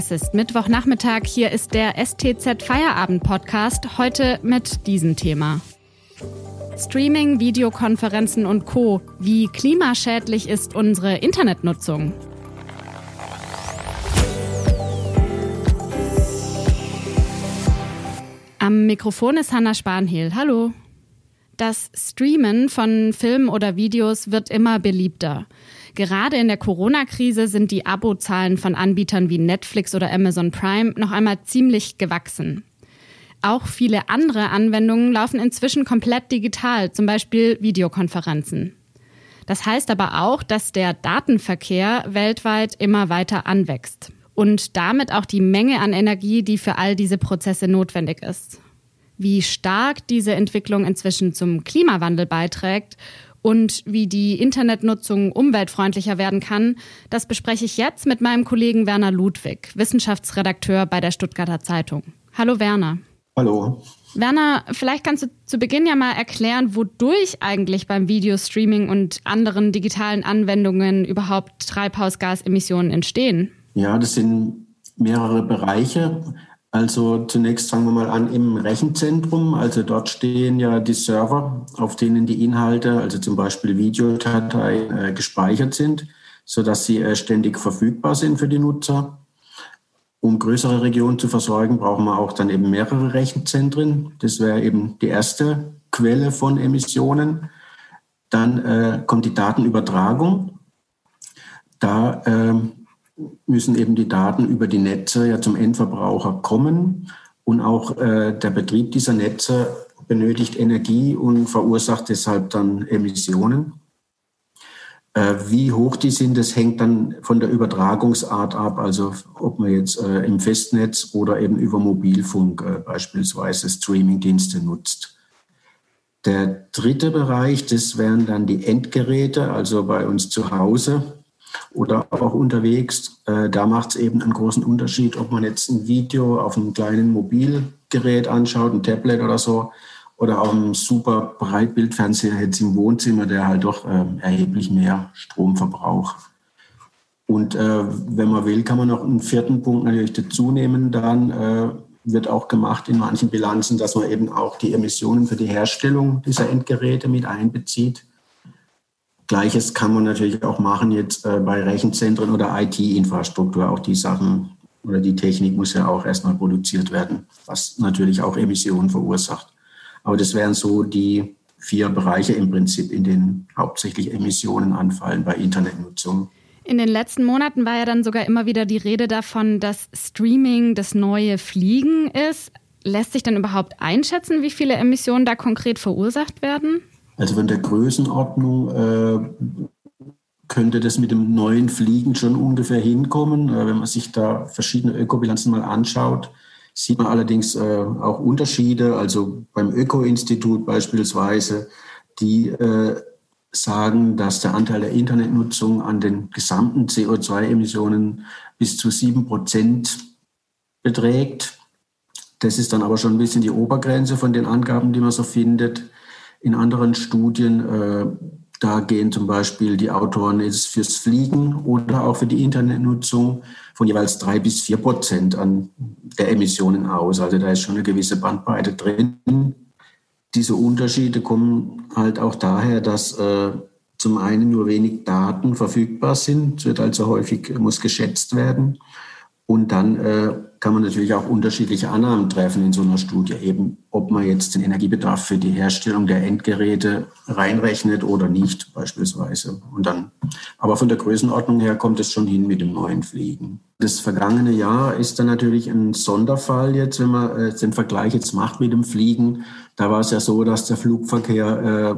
Es ist Mittwochnachmittag, hier ist der STZ-Feierabend-Podcast, heute mit diesem Thema. Streaming, Videokonferenzen und Co. Wie klimaschädlich ist unsere Internetnutzung? Am Mikrofon ist Hanna Spanhel. Hallo. Das Streamen von Filmen oder Videos wird immer beliebter. Gerade in der Corona-Krise sind die Abozahlen von Anbietern wie Netflix oder Amazon Prime noch einmal ziemlich gewachsen. Auch viele andere Anwendungen laufen inzwischen komplett digital, zum Beispiel Videokonferenzen. Das heißt aber auch, dass der Datenverkehr weltweit immer weiter anwächst und damit auch die Menge an Energie, die für all diese Prozesse notwendig ist. Wie stark diese Entwicklung inzwischen zum Klimawandel beiträgt und wie die Internetnutzung umweltfreundlicher werden kann, das bespreche ich jetzt mit meinem Kollegen Werner Ludwig, Wissenschaftsredakteur bei der Stuttgarter Zeitung. Hallo Werner. Hallo. Werner, vielleicht kannst du zu Beginn ja mal erklären, wodurch eigentlich beim Videostreaming und anderen digitalen Anwendungen überhaupt Treibhausgasemissionen entstehen. Ja, das sind mehrere Bereiche. Also zunächst fangen wir mal an im Rechenzentrum. Also dort stehen ja die Server, auf denen die Inhalte, also zum Beispiel Videodateien, gespeichert sind, sodass sie ständig verfügbar sind für die Nutzer. Um größere Regionen zu versorgen, brauchen wir auch dann eben mehrere Rechenzentren. Das wäre eben die erste Quelle von Emissionen. Dann kommt die Datenübertragung. Da müssen eben die Daten über die Netze ja zum Endverbraucher kommen. Und auch der Betrieb dieser Netze benötigt Energie und verursacht deshalb dann Emissionen. Wie hoch die sind, das hängt dann von der Übertragungsart ab. Also ob man jetzt im Festnetz oder eben über Mobilfunk beispielsweise Streamingdienste nutzt. Der dritte Bereich, das wären dann die Endgeräte, also bei uns zu Hause oder auch unterwegs. Da macht es eben einen großen Unterschied, ob man jetzt ein Video auf einem kleinen Mobilgerät anschaut, ein Tablet oder so, oder auf einem super Breitbildfernseher jetzt im Wohnzimmer, der halt doch erheblich mehr Strom verbraucht. Und wenn man will, kann man noch einen vierten Punkt natürlich dazu nehmen. Dann wird auch gemacht in manchen Bilanzen, dass man eben auch die Emissionen für die Herstellung dieser Endgeräte mit einbezieht. Gleiches kann man natürlich auch machen jetzt bei Rechenzentren oder IT-Infrastruktur. Auch die Sachen oder die Technik muss ja auch erstmal produziert werden, was natürlich auch Emissionen verursacht. Aber das wären so die vier Bereiche im Prinzip, in denen hauptsächlich Emissionen anfallen bei Internetnutzung. In den letzten Monaten war ja dann sogar immer wieder die Rede davon, dass Streaming das neue Fliegen ist. Lässt sich denn überhaupt einschätzen, wie viele Emissionen da konkret verursacht werden? Also von der Größenordnung könnte das mit dem neuen Fliegen schon ungefähr hinkommen. Wenn man sich da verschiedene Ökobilanzen mal anschaut, sieht man allerdings auch Unterschiede. Also beim Öko-Institut beispielsweise, die sagen, dass der Anteil der Internetnutzung an den gesamten CO2-Emissionen bis zu 7% beträgt. Das ist dann aber schon ein bisschen die Obergrenze von den Angaben, die man so findet. In anderen Studien, da gehen zum Beispiel die Autoren jetzt fürs Fliegen oder auch für die Internetnutzung von jeweils 3-4% an der Emissionen aus. Also da ist schon eine gewisse Bandbreite drin. Diese Unterschiede kommen halt auch daher, dass zum einen nur wenig Daten verfügbar sind. Es wird also häufig, muss geschätzt werden. Und dann kann man natürlich auch unterschiedliche Annahmen treffen in so einer Studie, eben ob man jetzt den Energiebedarf für die Herstellung der Endgeräte reinrechnet oder nicht beispielsweise. Und dann, aber von der Größenordnung her kommt es schon hin mit dem neuen Fliegen. Das vergangene Jahr ist dann natürlich ein Sonderfall jetzt, wenn man den Vergleich jetzt macht mit dem Fliegen. Da war es ja so, dass der Flugverkehr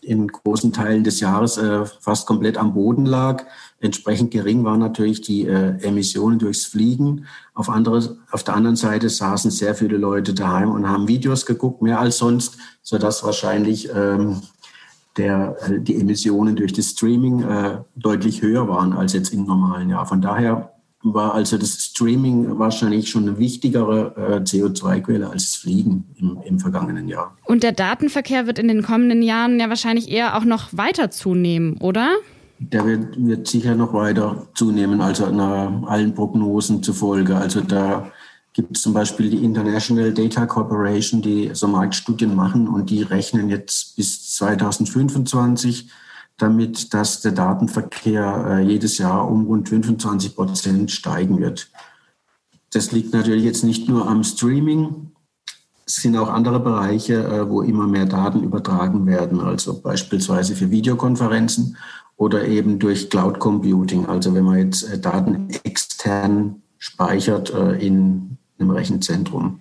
in großen Teilen des Jahres fast komplett am Boden lag. Entsprechend gering waren natürlich die Emissionen durchs Fliegen. Auf der anderen Seite saßen sehr viele Leute daheim und haben Videos geguckt, mehr als sonst, sodass wahrscheinlich die Emissionen durch das Streaming deutlich höher waren als jetzt im normalen Jahr. Von daher war also das Streaming wahrscheinlich schon eine wichtigere CO2-Quelle als das Fliegen im vergangenen Jahr. Und der Datenverkehr wird in den kommenden Jahren ja wahrscheinlich eher auch noch weiter zunehmen, oder? Der wird sicher noch weiter zunehmen, also nach allen Prognosen zufolge. Also da gibt es zum Beispiel die International Data Corporation, die so Marktstudien machen, und die rechnen jetzt bis 2025 damit, dass der Datenverkehr jedes Jahr um rund 25% steigen wird. Das liegt natürlich jetzt nicht nur am Streaming. Es sind auch andere Bereiche, wo immer mehr Daten übertragen werden, also beispielsweise für Videokonferenzen oder eben durch Cloud Computing. Also wenn man jetzt Daten extern speichert in einem Rechenzentrum.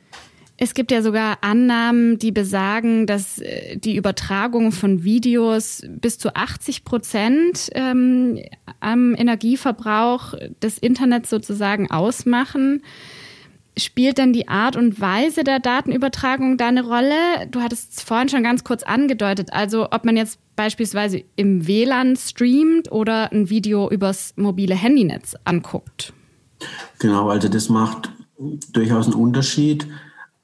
Es gibt ja sogar Annahmen, die besagen, dass die Übertragung von Videos bis zu 80% am Energieverbrauch des Internets sozusagen ausmachen. Spielt denn die Art und Weise der Datenübertragung da eine Rolle? Du hattest es vorhin schon ganz kurz angedeutet. Also ob man jetzt beispielsweise im WLAN streamt oder ein Video übers mobile Handynetz anguckt. Genau, also das macht durchaus einen Unterschied.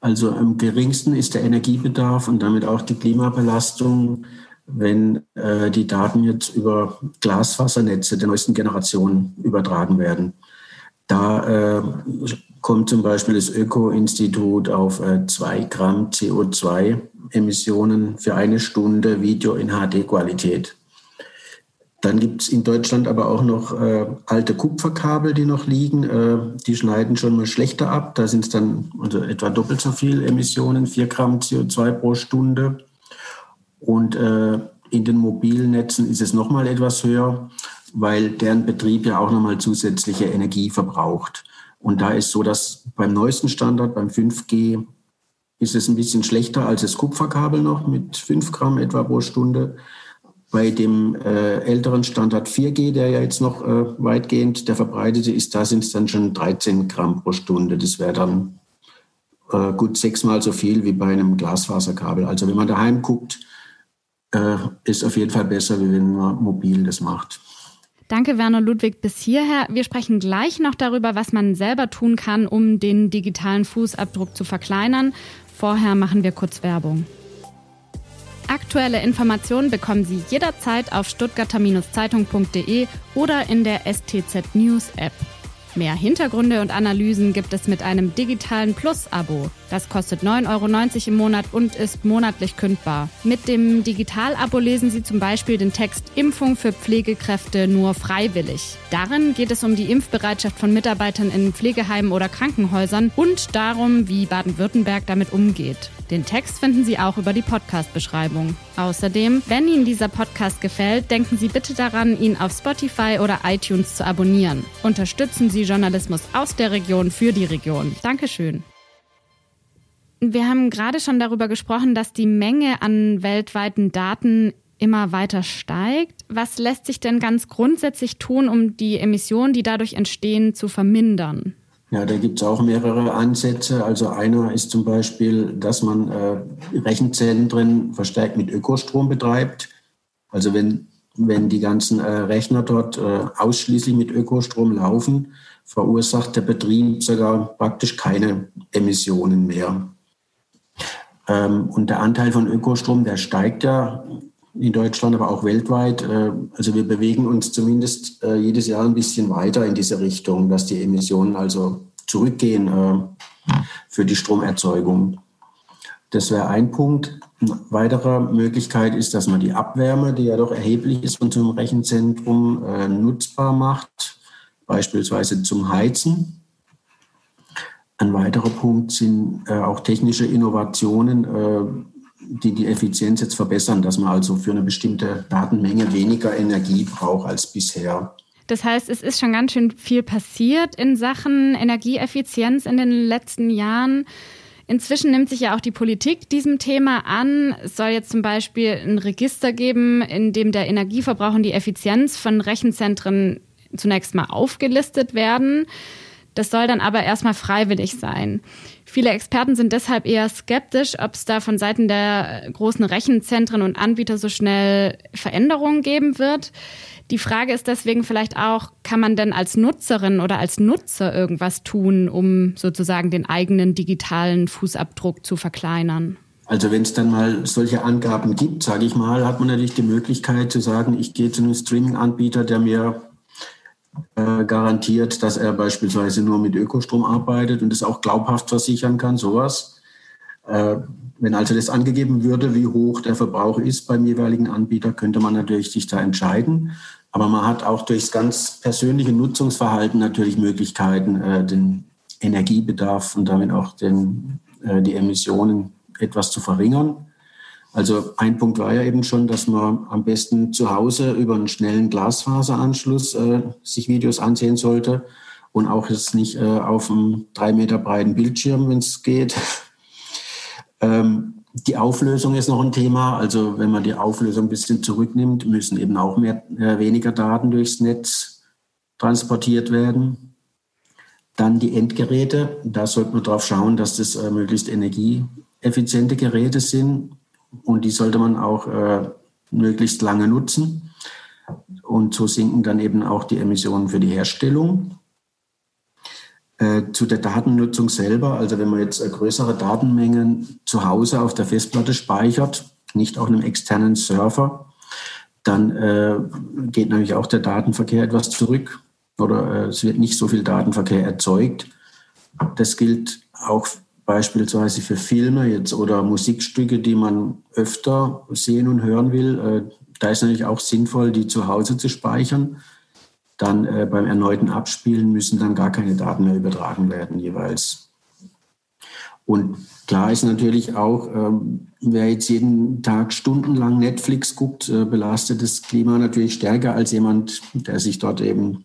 Also am geringsten ist der Energiebedarf und damit auch die Klimabelastung, wenn die Daten jetzt über Glasfasernetze der neuesten Generation übertragen werden. Da kommt zum Beispiel das Öko-Institut auf 2 Gramm CO2-Emissionen für eine Stunde Video in HD-Qualität. Dann gibt es in Deutschland aber auch noch alte Kupferkabel, die noch liegen. Die schneiden schon mal schlechter ab. Da sind es dann also etwa doppelt so viel Emissionen, 4 Gramm CO2 pro Stunde. Und in den mobilen Netzen ist es nochmal etwas höher, weil deren Betrieb ja auch nochmal zusätzliche Energie verbraucht. Und da ist so, dass beim neuesten Standard, beim 5G, ist es ein bisschen schlechter als das Kupferkabel noch mit 5 Gramm etwa pro Stunde. Bei dem älteren Standard 4G, der ja jetzt noch weitgehend der verbreitete ist, da sind es dann schon 13 Gramm pro Stunde. Das wäre dann gut 6-mal so viel wie bei einem Glasfaserkabel. Also wenn man daheim guckt, ist auf jeden Fall besser, wie wenn man mobil das macht. Danke, Werner Ludwig, bis hierher. Wir sprechen gleich noch darüber, was man selber tun kann, um den digitalen Fußabdruck zu verkleinern. Vorher machen wir kurz Werbung. Aktuelle Informationen bekommen Sie jederzeit auf stuttgarter-zeitung.de oder in der STZ-News-App. Mehr Hintergründe und Analysen gibt es mit einem digitalen Plus-Abo. Das kostet 9,90 € im Monat und ist monatlich kündbar. Mit dem Digital-Abo lesen Sie zum Beispiel den Text Impfung für Pflegekräfte nur freiwillig. Darin geht es um die Impfbereitschaft von Mitarbeitern in Pflegeheimen oder Krankenhäusern und darum, wie Baden-Württemberg damit umgeht. Den Text finden Sie auch über die Podcast-Beschreibung. Außerdem, wenn Ihnen dieser Podcast gefällt, denken Sie bitte daran, ihn auf Spotify oder iTunes zu abonnieren. Unterstützen Sie Journalismus aus der Region für die Region. Dankeschön. Wir haben gerade schon darüber gesprochen, dass die Menge an weltweiten Daten immer weiter steigt. Was lässt sich denn ganz grundsätzlich tun, um die Emissionen, die dadurch entstehen, zu vermindern? Ja, da gibt es auch mehrere Ansätze. Also einer ist zum Beispiel, dass man Rechenzentren verstärkt mit Ökostrom betreibt. Also wenn die ganzen Rechner dort ausschließlich mit Ökostrom laufen, verursacht der Betrieb sogar praktisch keine Emissionen mehr. Und der Anteil von Ökostrom, der steigt ja in Deutschland, aber auch weltweit. Also wir bewegen uns zumindest jedes Jahr ein bisschen weiter in diese Richtung, dass die Emissionen also zurückgehen für die Stromerzeugung. Das wäre ein Punkt. Eine weitere Möglichkeit ist, dass man die Abwärme, die ja doch erheblich ist, von so einem Rechenzentrum nutzbar macht, beispielsweise zum Heizen. Ein weiterer Punkt sind auch technische Innovationen, die Effizienz jetzt verbessern, dass man also für eine bestimmte Datenmenge weniger Energie braucht als bisher. Das heißt, es ist schon ganz schön viel passiert in Sachen Energieeffizienz in den letzten Jahren. Inzwischen nimmt sich ja auch die Politik diesem Thema an. Es soll jetzt zum Beispiel ein Register geben, in dem der Energieverbrauch und die Effizienz von Rechenzentren zunächst mal aufgelistet werden. Das soll dann aber erstmal freiwillig sein. Viele Experten sind deshalb eher skeptisch, ob es da von Seiten der großen Rechenzentren und Anbieter so schnell Veränderungen geben wird. Die Frage ist deswegen vielleicht auch, kann man denn als Nutzerin oder als Nutzer irgendwas tun, um sozusagen den eigenen digitalen Fußabdruck zu verkleinern? Also wenn es dann mal solche Angaben gibt, sage ich mal, hat man natürlich die Möglichkeit zu sagen, ich gehe zu einem Streaming-Anbieter, der mir garantiert, dass er beispielsweise nur mit Ökostrom arbeitet und das auch glaubhaft versichern kann, sowas. Wenn also das angegeben würde, wie hoch der Verbrauch ist beim jeweiligen Anbieter, könnte man natürlich sich da entscheiden. Aber man hat auch durchs ganz persönliche Nutzungsverhalten natürlich Möglichkeiten, den Energiebedarf und damit auch die Emissionen etwas zu verringern. Also ein Punkt war ja eben schon, dass man am besten zu Hause über einen schnellen Glasfaseranschluss sich Videos ansehen sollte und auch jetzt nicht auf einem 3 Meter breiten Bildschirm, wenn es geht. Die Auflösung ist noch ein Thema. Also wenn man die Auflösung ein bisschen zurücknimmt, müssen eben auch weniger Daten durchs Netz transportiert werden. Dann die Endgeräte. Da sollte man darauf schauen, dass das möglichst energieeffiziente Geräte sind. Und die sollte man auch möglichst lange nutzen. Und so sinken dann eben auch die Emissionen für die Herstellung. Zu der Datennutzung selber, also wenn man jetzt größere Datenmengen zu Hause auf der Festplatte speichert, nicht auf einem externen Server, dann geht natürlich auch der Datenverkehr etwas zurück oder es wird nicht so viel Datenverkehr erzeugt. Das gilt auch beispielsweise für Filme jetzt oder Musikstücke, die man öfter sehen und hören will. Da ist natürlich auch sinnvoll, die zu Hause zu speichern. Dann beim erneuten Abspielen müssen dann gar keine Daten mehr übertragen werden jeweils. Und klar ist natürlich auch, wer jetzt jeden Tag stundenlang Netflix guckt, belastet das Klima natürlich stärker als jemand, der sich dort eben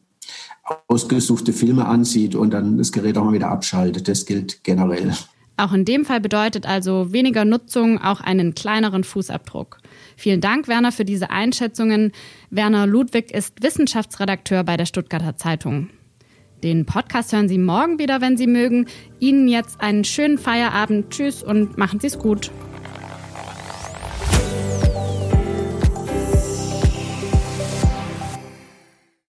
ausgesuchte Filme ansieht und dann das Gerät auch mal wieder abschaltet. Das gilt generell. Auch in dem Fall bedeutet also weniger Nutzung auch einen kleineren Fußabdruck. Vielen Dank, Werner, für diese Einschätzungen. Werner Ludwig ist Wissenschaftsredakteur bei der Stuttgarter Zeitung. Den Podcast hören Sie morgen wieder, wenn Sie mögen. Ihnen jetzt einen schönen Feierabend. Tschüss und machen Sie es gut.